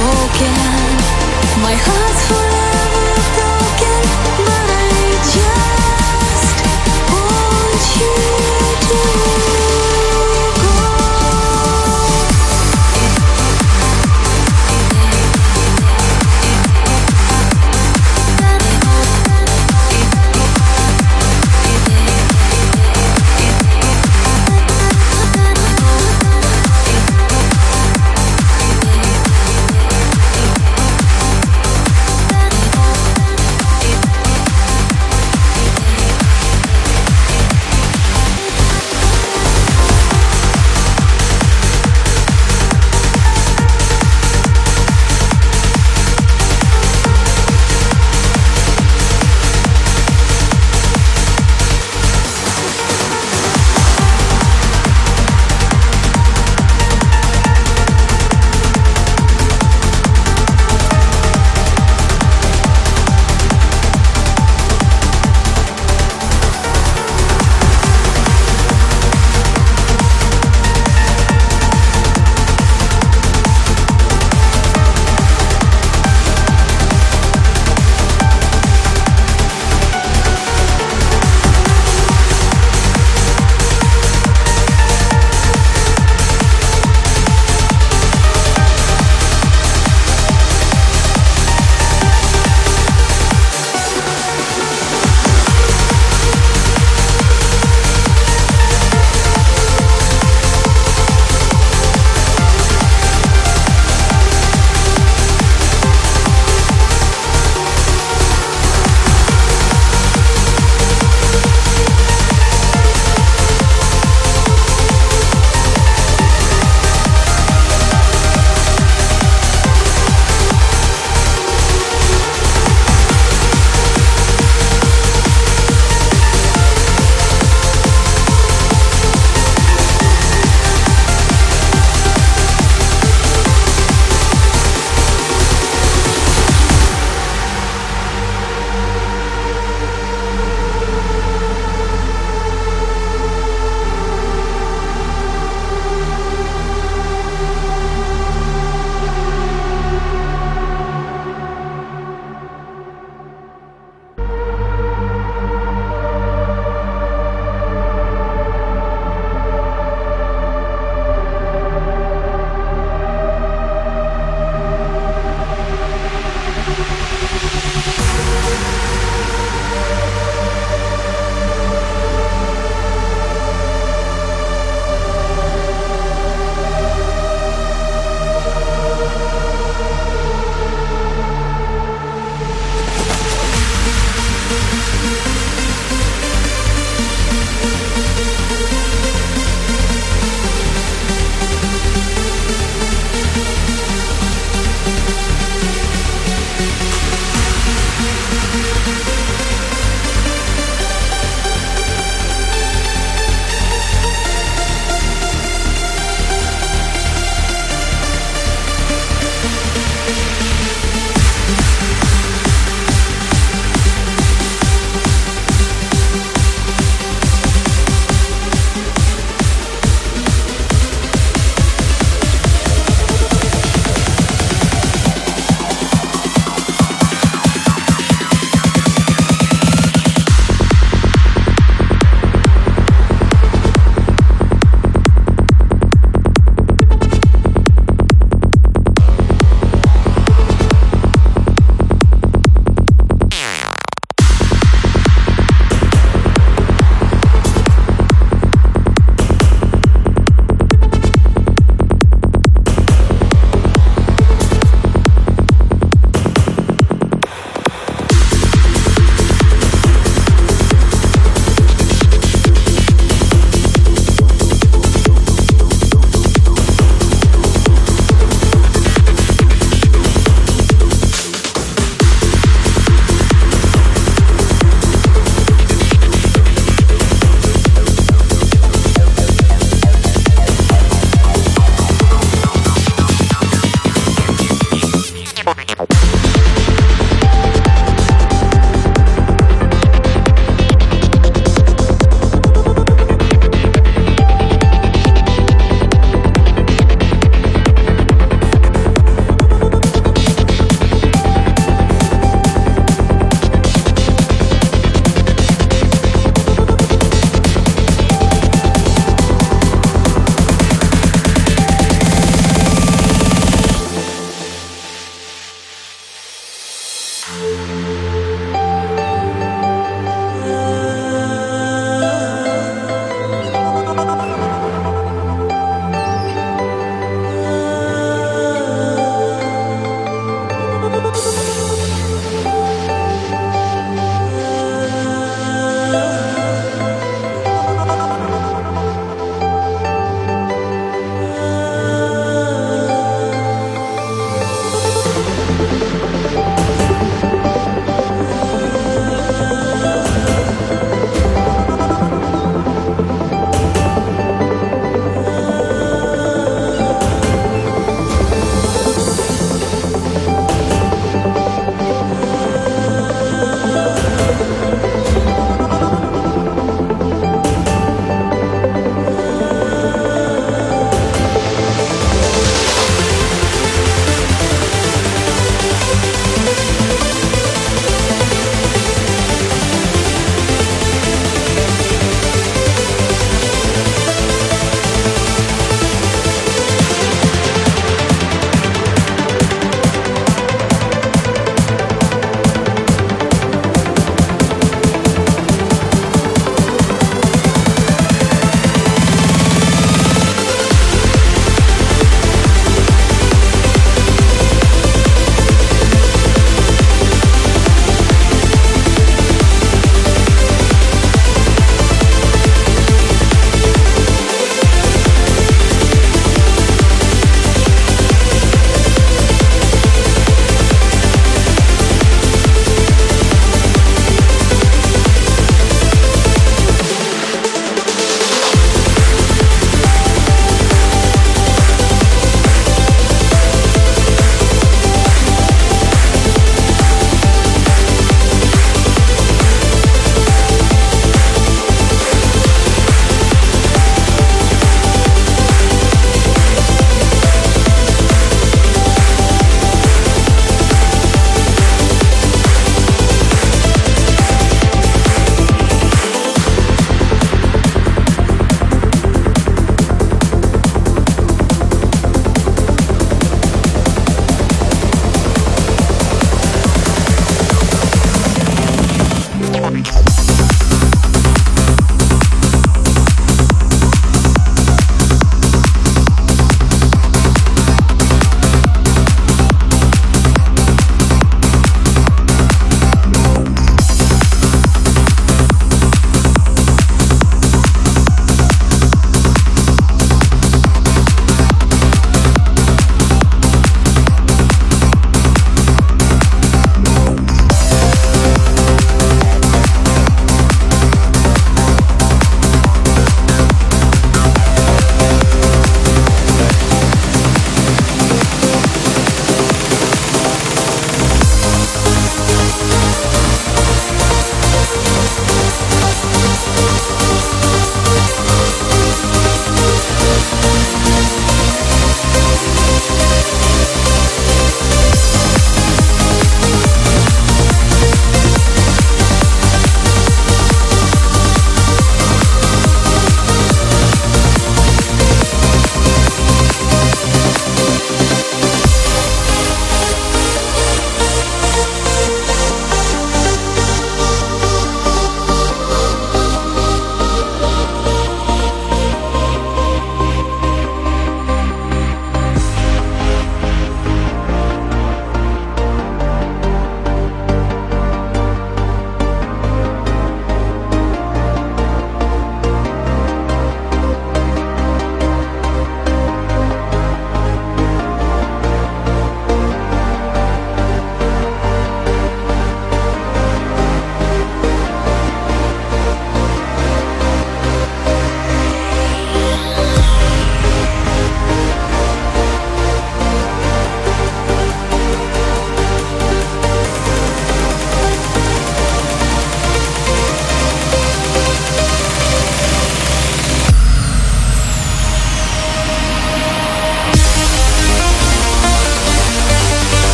broken. My heart's full.